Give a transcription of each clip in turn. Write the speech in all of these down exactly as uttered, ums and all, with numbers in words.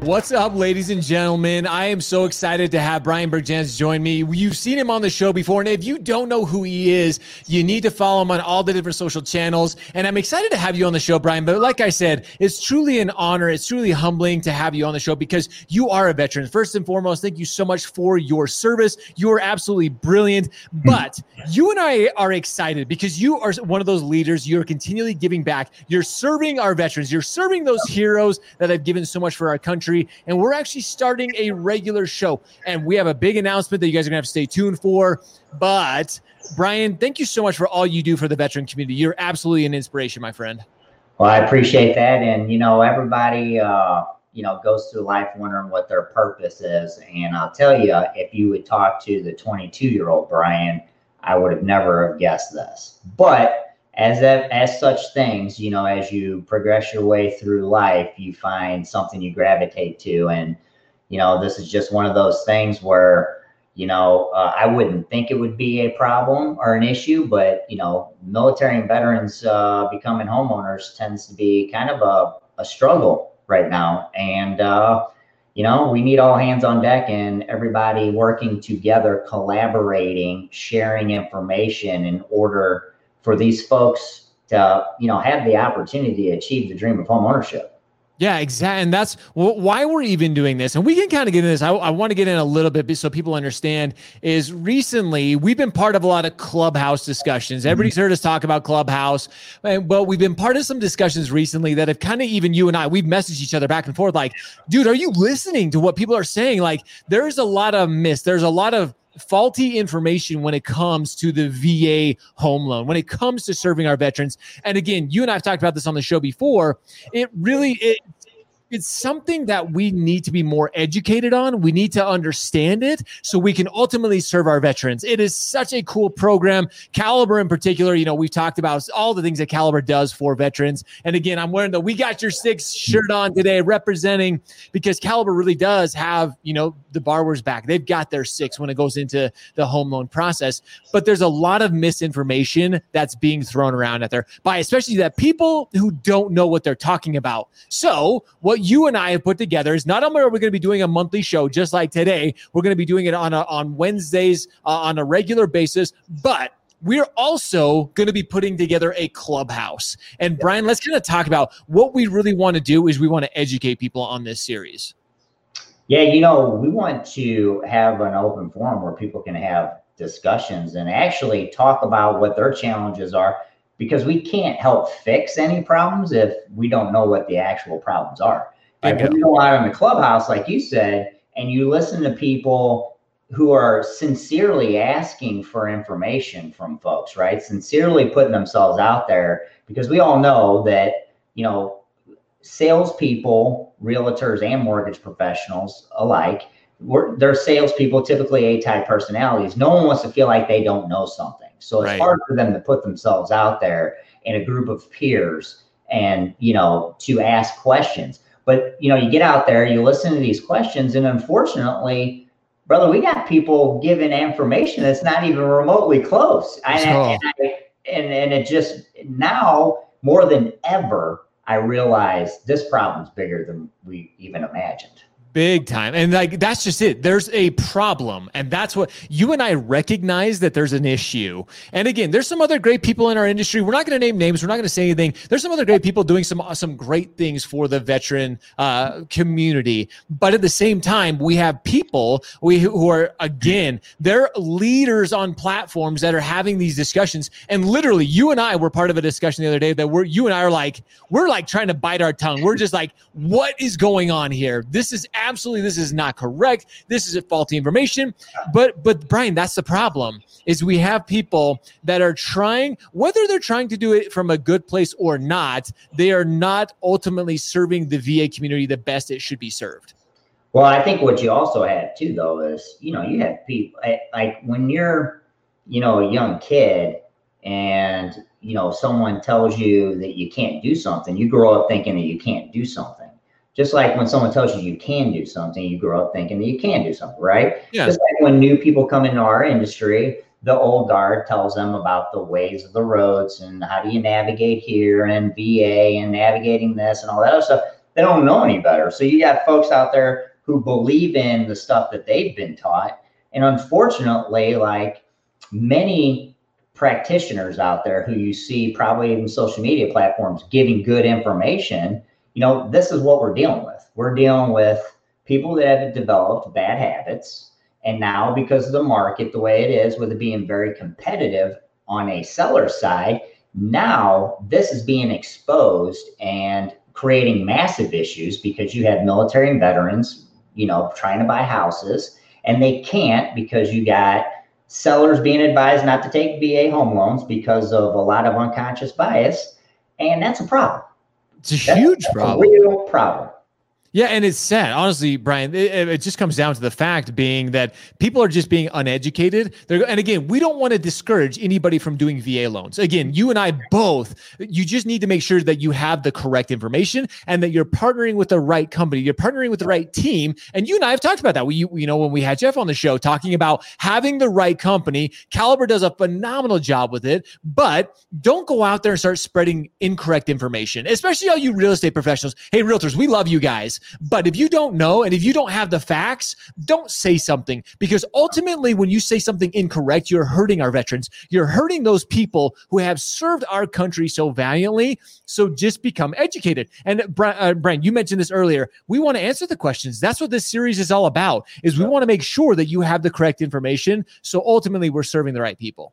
What's up, ladies and gentlemen? I am so excited to have Bryan Bergjans join me. You've seen him on the show before, and if you don't know who he is, you need to follow him on all the different social channels. And I'm excited to have you on the show, Bryan. But like I said, it's truly an honor. It's truly humbling to have you on the show because you are a veteran. First and foremost, thank you so much for your service. You are absolutely brilliant. But you and I are excited because you are one of those leaders. You're continually giving back. You're serving our veterans. You're serving those heroes that have given so much for our country. And we're actually starting a regular show, and we have a big announcement that you guys are gonna have to stay tuned for. But Bryan, thank you so much for all you do for the veteran community. You're absolutely an inspiration, my friend. Well, I appreciate that. And you know, everybody uh you know goes through life wondering what their purpose is, and I'll tell you, if you would talk to the twenty-two year old Bryan, I would have never have guessed this. But As that, as such things, you know, as you progress your way through life, you find something you gravitate to. And, you know, this is just one of those things where, you know, uh, I wouldn't think it would be a problem or an issue, but, you know, military and veterans uh, becoming homeowners tends to be kind of a, a struggle right now. And, uh, you know, we need all hands on deck and everybody working together, collaborating, sharing information in order for these folks to, you know, have the opportunity to achieve the dream of home ownership. Yeah, exactly. And that's why we're even doing this. And we can kind of get into this. I, I want to get in a little bit so people understand is recently we've been part of a lot of Clubhouse discussions. Everybody's heard us talk about Clubhouse, but we've been part of some discussions recently that have kind of, even you and I, we've messaged each other back and forth. Like, dude, are you listening to what people are saying? Like, there's a lot of myths. There's a lot of faulty information when it comes to the V A home loan, when it comes to serving our veterans. And again, you and I have talked about this on the show before. It really it, it's something that we need to be more educated on. We need to understand it so we can ultimately serve our veterans. It is such a cool program. Caliber in particular, you know, we've talked about all the things that Caliber does for veterans. And again, I'm wearing the We Got Your Six shirt on today, representing, because Caliber really does have, you know, the borrower's back. They've got their six when it goes into the home loan process. But there's a lot of misinformation that's being thrown around out there by especially that people who don't know what they're talking about. So what you and I have put together is not only are we going to be doing a monthly show just like today, we're going to be doing it on a, on Wednesdays uh, on a regular basis, but we're also going to be putting together a Clubhouse. And Bryan, let's kind of talk about what we really want to do is we want to educate people on this series. Yeah, you know, we want to have an open forum where people can have discussions and actually talk about what their challenges are, because we can't help fix any problems if we don't know what the actual problems are. If you go out in the Clubhouse, like you said, and you listen to people who are sincerely asking for information from folks, right? Sincerely putting themselves out there, because we all know that, you know, salespeople, realtors, and mortgage professionals alike, we're, they're salespeople, typically A-type personalities. No one wants to feel like they don't know something. So it's right. hard for them to put themselves out there in a group of peers and, you know, to ask questions. But, you know, you get out there, you listen to these questions, and unfortunately, brother, we got people giving information that's not even remotely close. I, and, I, and, and it just, now more than ever, I realize this problem's bigger than we even imagined. Big time. And like, that's just it. There's a problem. And that's what you and I recognize, that there's an issue. And again, there's some other great people in our industry. We're not going to name names. We're not going to say anything. There's some other great people doing some, some great things for the veteran uh, community. But at the same time, we have people we who are, again, they're leaders on platforms that are having these discussions. And literally you and I were part of a discussion the other day that we're, you and I are like, we're like trying to bite our tongue. We're just like, what is going on here? This is absolutely absolutely, this is not correct. This is faulty information. But, but Bryan, that's the problem, is we have people that are trying, whether they're trying to do it from a good place or not, they are not ultimately serving the V A community the best it should be served. Well, I think what you also have too, though, is, you know, you have people, like when you're, you know, a young kid and, you know, someone tells you that you can't do something, you grow up thinking that you can't do something. Just like when someone tells you you can do something, you grow up thinking that you can do something, right? Yeah. Just like when new people come into our industry, the old guard tells them about the ways of the roads and how do you navigate here and V A and navigating this and all that other stuff. They don't know any better. So you got folks out there who believe in the stuff that they've been taught. And unfortunately, like many practitioners out there who you see probably even social media platforms giving good information, you know, this is what we're dealing with. We're dealing with people that have developed bad habits. And now because of the market, the way it is, with it being very competitive on a seller side, now this is being exposed and creating massive issues because you have military and veterans, you know, trying to buy houses, and they can't because you got sellers being advised not to take V A home loans because of a lot of unconscious bias. And that's a problem. It's a that's, huge that's problem. A real problem. Yeah, and it's sad. Honestly, Bryan, it, it just comes down to the fact being that people are just being uneducated. They're, and again, we don't want to discourage anybody from doing V A loans. Again, you and I both, you just need to make sure that you have the correct information and that you're partnering with the right company. You're partnering with the right team. And you and I have talked about that. We, you know, when we had Jeff on the show talking about having the right company, Caliber does a phenomenal job with it, but don't go out there and start spreading incorrect information, especially all you real estate professionals. Hey, realtors, we love you guys. But if you don't know, and if you don't have the facts, don't say something, because ultimately when you say something incorrect, you're hurting our veterans. You're hurting those people who have served our country so valiantly. So just become educated. And uh, Bryan, you mentioned this earlier. We want to answer the questions. That's what this series is all about, is we want to make sure that you have the correct information. So ultimately we're serving the right people.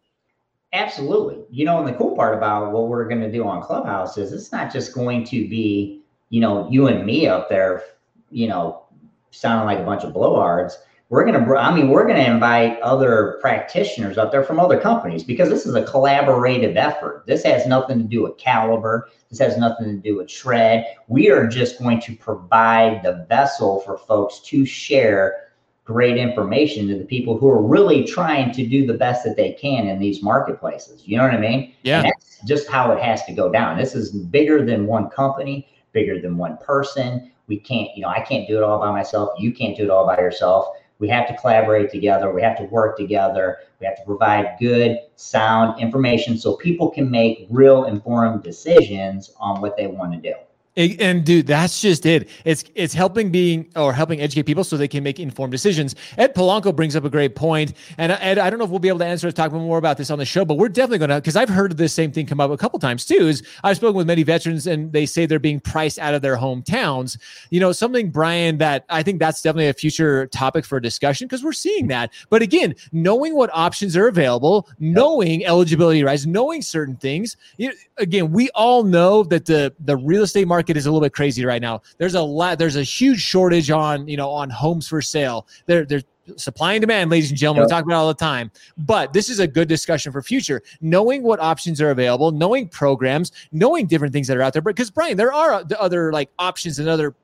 Absolutely. You know, and the cool part about what we're going to do on Clubhouse is it's not just going to be, you know, you and me up there, you know, sounding like a bunch of blowhards. We're going to, I mean, we're going to invite other practitioners up there from other companies, because this is a collaborative effort. This has nothing to do with Caliber. This has nothing to do with Shred. We are just going to provide the vessel for folks to share great information to the people who are really trying to do the best that they can in these marketplaces. You know what I mean? Yeah. And that's just how it has to go down. This is bigger than one company, bigger than one person. We can't, you know, I can't do it all by myself. You can't do it all by yourself. We have to collaborate together. We have to work together. We have to provide good, sound information so people can make real informed decisions on what they want to do. And, and dude, that's just it. It's it's helping being or helping educate people so they can make informed decisions. Ed Polanco brings up a great point, and Ed, I don't know if we'll be able to answer or talk more about this on the show, but we're definitely going to, because I've heard this same thing come up a couple times too. Is I've spoken with many veterans, and they say they're being priced out of their hometowns. You know, something, Bryan, that I think that's definitely a future topic for discussion, because we're seeing that. But again, knowing what options are available, knowing eligibility rights, knowing certain things. You know, again, we all know that the the real estate market. Market is a little bit crazy right now. There's a lot, there's a huge shortage on, you know, on homes for sale. There, there's supply and demand, ladies and gentlemen. Yep. We talk about it all the time, but this is a good discussion for future. Knowing what options are available, knowing programs, knowing different things that are out there. But because Bryan, there are other like options and other,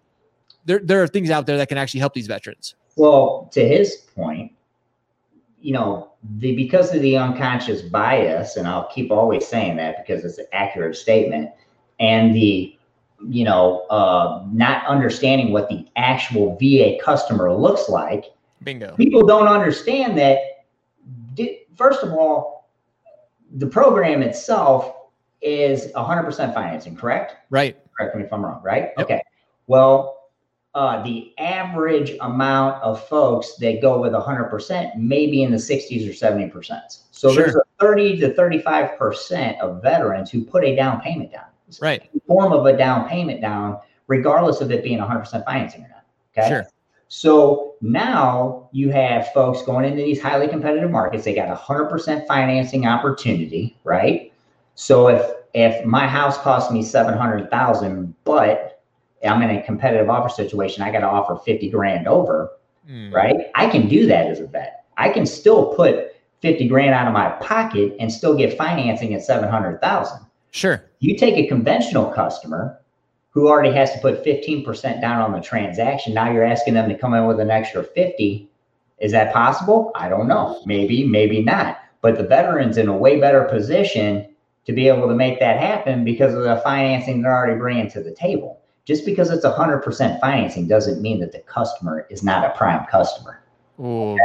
there, there are things out there that can actually help these veterans. Well, to his point, you know, the, because of the unconscious bias, and I'll keep always saying that because it's an accurate statement, and the, you know, uh, not understanding what the actual V A customer looks like. Bingo. People don't understand that. First of all, the program itself is one hundred percent financing, correct? Right. Correct me if I'm wrong, right? Yep. Okay. Well, uh, the average amount of folks that go with one hundred percent may be in the sixties or seventy percent. So sure. There's a thirty to thirty-five percent of veterans who put a down payment down. Right. Form of a down payment down, regardless of it being one hundred percent financing or not. Okay. Sure. So now you have folks going into these highly competitive markets. They got one hundred percent financing opportunity, right? So if if my house cost me seven hundred thousand, but I'm in a competitive offer situation, I got to offer fifty grand over, mm. right? I can do that as a vet. I can still put fifty grand out of my pocket and still get financing at seven hundred thousand. Sure. You take a conventional customer who already has to put fifteen percent down on the transaction. Now you're asking them to come in with an extra fifty. Is that possible? I don't know. Maybe, maybe not. But the veteran's in a way better position to be able to make that happen because of the financing they're already bringing to the table. Just because it's one hundred percent financing doesn't mean that the customer is not a prime customer. Ooh.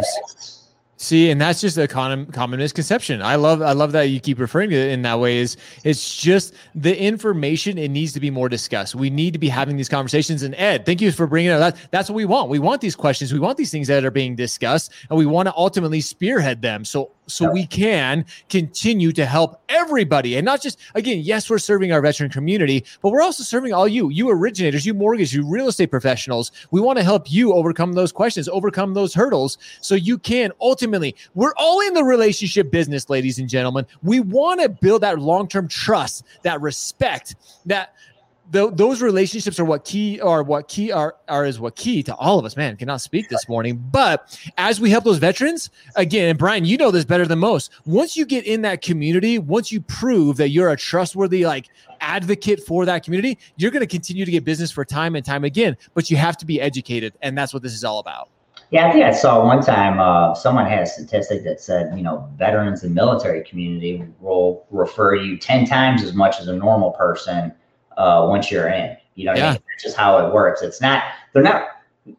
See, and that's just a common, common misconception. I love, I love that you keep referring to it in that way. Is it's just the information. It needs to be more discussed. We need to be having these conversations. And Ed, thank you for bringing it up. That, that's what we want. We want these questions. We want these things that are being discussed, and we want to ultimately spearhead them. So, so we can continue to help everybody, and not just, again, yes, we're serving our veteran community, but we're also serving all you, you originators, you mortgage, you real estate professionals. We want to help you overcome those questions, overcome those hurdles, so you can ultimately. We're all in the relationship business, ladies and gentlemen. We want to build that long-term trust, that respect, that th- those relationships are what key are what key are, are is what key to all of us. Man, cannot speak this morning. But as we help those veterans, again, and Bryan, you know this better than most. Once you get in that community, once you prove that you're a trustworthy, like, advocate for that community, you're going to continue to get business for time and time again. But you have to be educated, and that's what this is all about. Yeah, I think I saw one time uh, someone had a statistic that said, you know, veterans and military community will refer you ten times as much as a normal person uh, once you're in. You know what yeah. I mean? That's just how it works. It's not, they're not,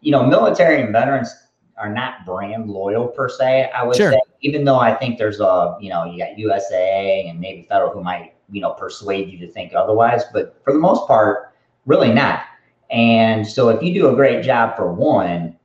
you know, military and veterans are not brand loyal per se, I would sure. say, even though I think there's a, you know, you got U S A A and Navy Federal who might, you know, persuade you to think otherwise, but for the most part, really not. And so if you do a great job for one,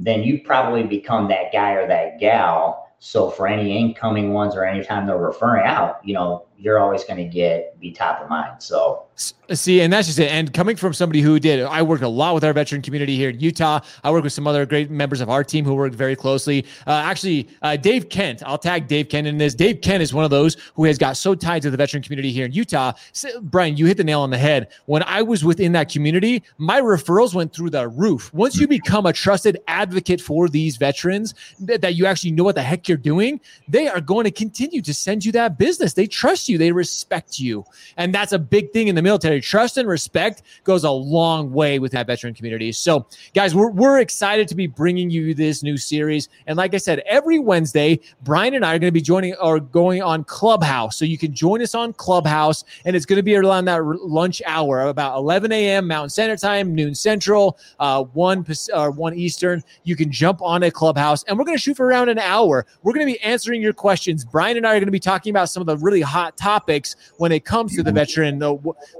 then you probably become that guy or that gal. So for any incoming ones or anytime they're referring out, you know, you're always going to get be top of mind. So see, and that's just it. And coming from somebody who did, I work a lot with our veteran community here in Utah. I work with some other great members of our team who work very closely. Uh, actually, uh, Dave Kent, I'll tag Dave Kent in this. Dave Kent is one of those who has got so tied to the veteran community here in Utah. So, Bryan, you hit the nail on the head. When I was within that community, my referrals went through the roof. Once you become a trusted advocate for these veterans, th- that you actually know what the heck you're doing, they are going to continue to send you that business. They trust you. They respect you. And that's a big thing in the military. Trust and respect goes a long way with that veteran community. So guys, we're, we're excited to be bringing you this new series. And like I said, every Wednesday, Bryan and I are going to be joining or going on Clubhouse. So you can join us on Clubhouse, and it's going to be around that lunch hour, about eleven a.m. Mountain Standard Time, noon Central, uh, one or uh, one Eastern. You can jump on a Clubhouse, and we're going to shoot for around an hour. We're going to be answering your questions. Bryan and I are going to be talking about some of the really hot topics when it comes to the veteran.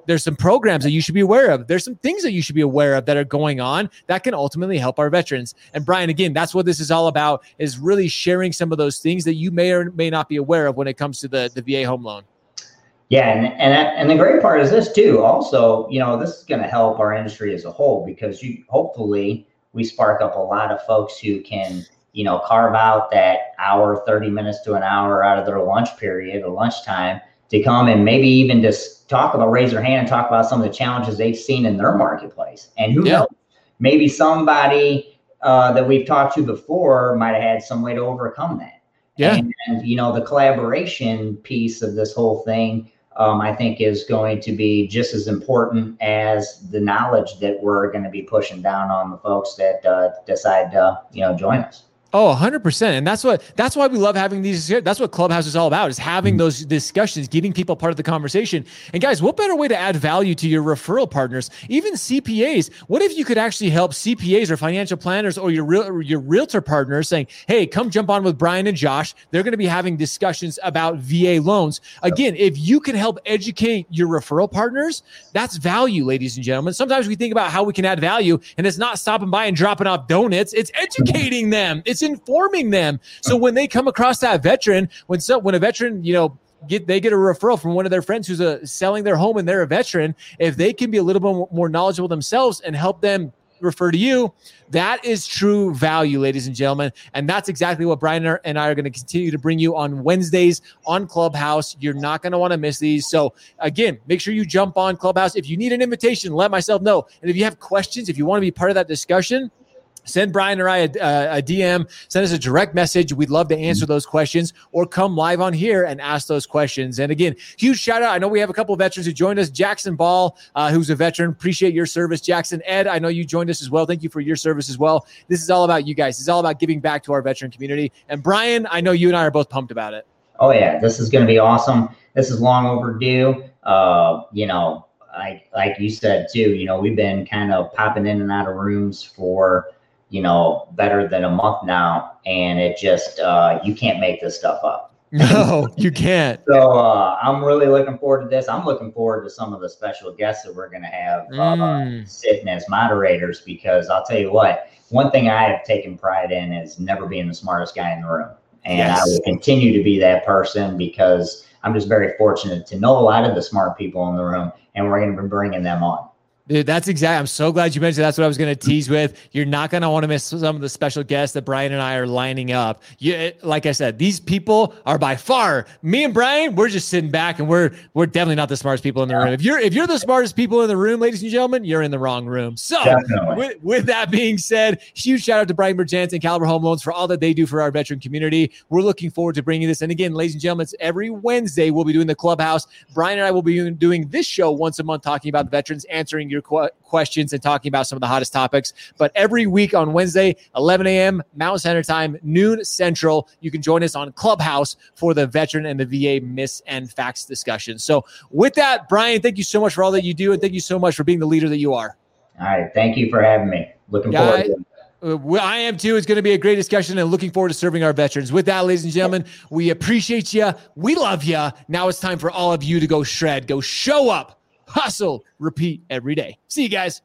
There's some programs that you should be aware of. There's some things that you should be aware of that are going on that can ultimately help our veterans. And Bryan, again, that's what this is all about, is really sharing some of those things that you may or may not be aware of when it comes to the, the V A home loan. Yeah. And, and, that, and the great part is this too. Also, you know, this is going to help our industry as a whole, because you, hopefully we spark up a lot of folks who can, you know, carve out that hour, thirty minutes to an hour out of their lunch period or lunchtime to come and maybe even just talk about, raise their hand and talk about some of the challenges they've seen in their marketplace. And who yeah. knows, maybe somebody uh, that we've talked to before might have had some way to overcome that. Yeah. And, and you know, the collaboration piece of this whole thing, um, I think is going to be just as important as the knowledge that we're going to be pushing down on the folks that uh, decide to, uh, you know, join us. Oh, one hundred percent. And that's what that's why we love having these. That's what Clubhouse is all about, is having those discussions, getting people part of the conversation. And guys, what better way to add value to your referral partners, even C P As? What if you could actually help C P As or financial planners or your real, or your realtor partners, saying, hey, come jump on with Bryan and Josh. They're going to be having discussions about V A loans. Again, if you can help educate your referral partners, that's value, ladies and gentlemen. Sometimes we think about how we can add value, and it's not stopping by and dropping off donuts. It's educating them. It's informing them. So when they come across that veteran, when so, when a veteran, you know, get they get a referral from one of their friends who's a, selling their home and they're a veteran, if they can be a little bit more knowledgeable themselves and help them refer to you. That is true value, ladies and gentlemen. And that's exactly what Bryan and I are going to continue to bring you on Wednesdays on Clubhouse. You're not going to want to miss these. So again, make sure you jump on Clubhouse. If you need an invitation, let myself know. And if you have questions, if you want to be part of that discussion, send Bryan or I a, a D M, send us a direct message. We'd love to answer those questions, or come live on here and ask those questions. And again, huge shout out. I know we have a couple of veterans who joined us. Jackson Ball, uh, who's a veteran. Appreciate your service, Jackson. Ed, I know you joined us as well. Thank you for your service as well. This is all about you guys. It's all about giving back to our veteran community. And Bryan, I know you and I are both pumped about it. Oh yeah, this is going to be awesome. This is long overdue. Uh, you know, I, like you said too, you know, we've been kind of popping in and out of rooms for, you know, better than a month now. And it just, uh, you can't make this stuff up. No, you can't. So uh, I'm really looking forward to this. I'm looking forward to some of the special guests that we're going to have uh, mm. sitting as moderators, because I'll tell you what, one thing I have taken pride in is never being the smartest guy in the room. And yes. I will continue to be that person, because I'm just very fortunate to know a lot of the smart people in the room, and we're going to be bringing them on. Dude, that's exactly. I'm so glad you mentioned. That's what I was going to tease with. You're not going to want to miss some of the special guests that Bryan and I are lining up. You, like I said, these people are by far. Me and Bryan, we're just sitting back, and we're we're definitely not the smartest people in the room. If you're if you're the smartest people in the room, ladies and gentlemen, you're in the wrong room. So, with, with that being said, huge shout out to Bryan Bergjans and Caliber Home Loans for all that they do for our veteran community. We're looking forward to bringing this. And again, ladies and gentlemen, it's every Wednesday we'll be doing the Clubhouse. Bryan and I will be doing this show once a month, talking about the veterans, answering your questions and talking about some of the hottest topics. But every week on Wednesday, eleven a.m. Mountain Standard Time, noon Central, you can join us on Clubhouse for the veteran and the V A myths and facts discussion. So with that, Bryan, thank you so much for all that you do, and thank you so much for being the leader that you are. All right. Thank you for having me. Looking yeah, forward to it. I am too. It's going to be a great discussion, and looking forward to serving our veterans. With that, ladies and gentlemen, we appreciate you. We love you. Now it's time for all of you to go shred, go show up, hustle, repeat every day. See you guys.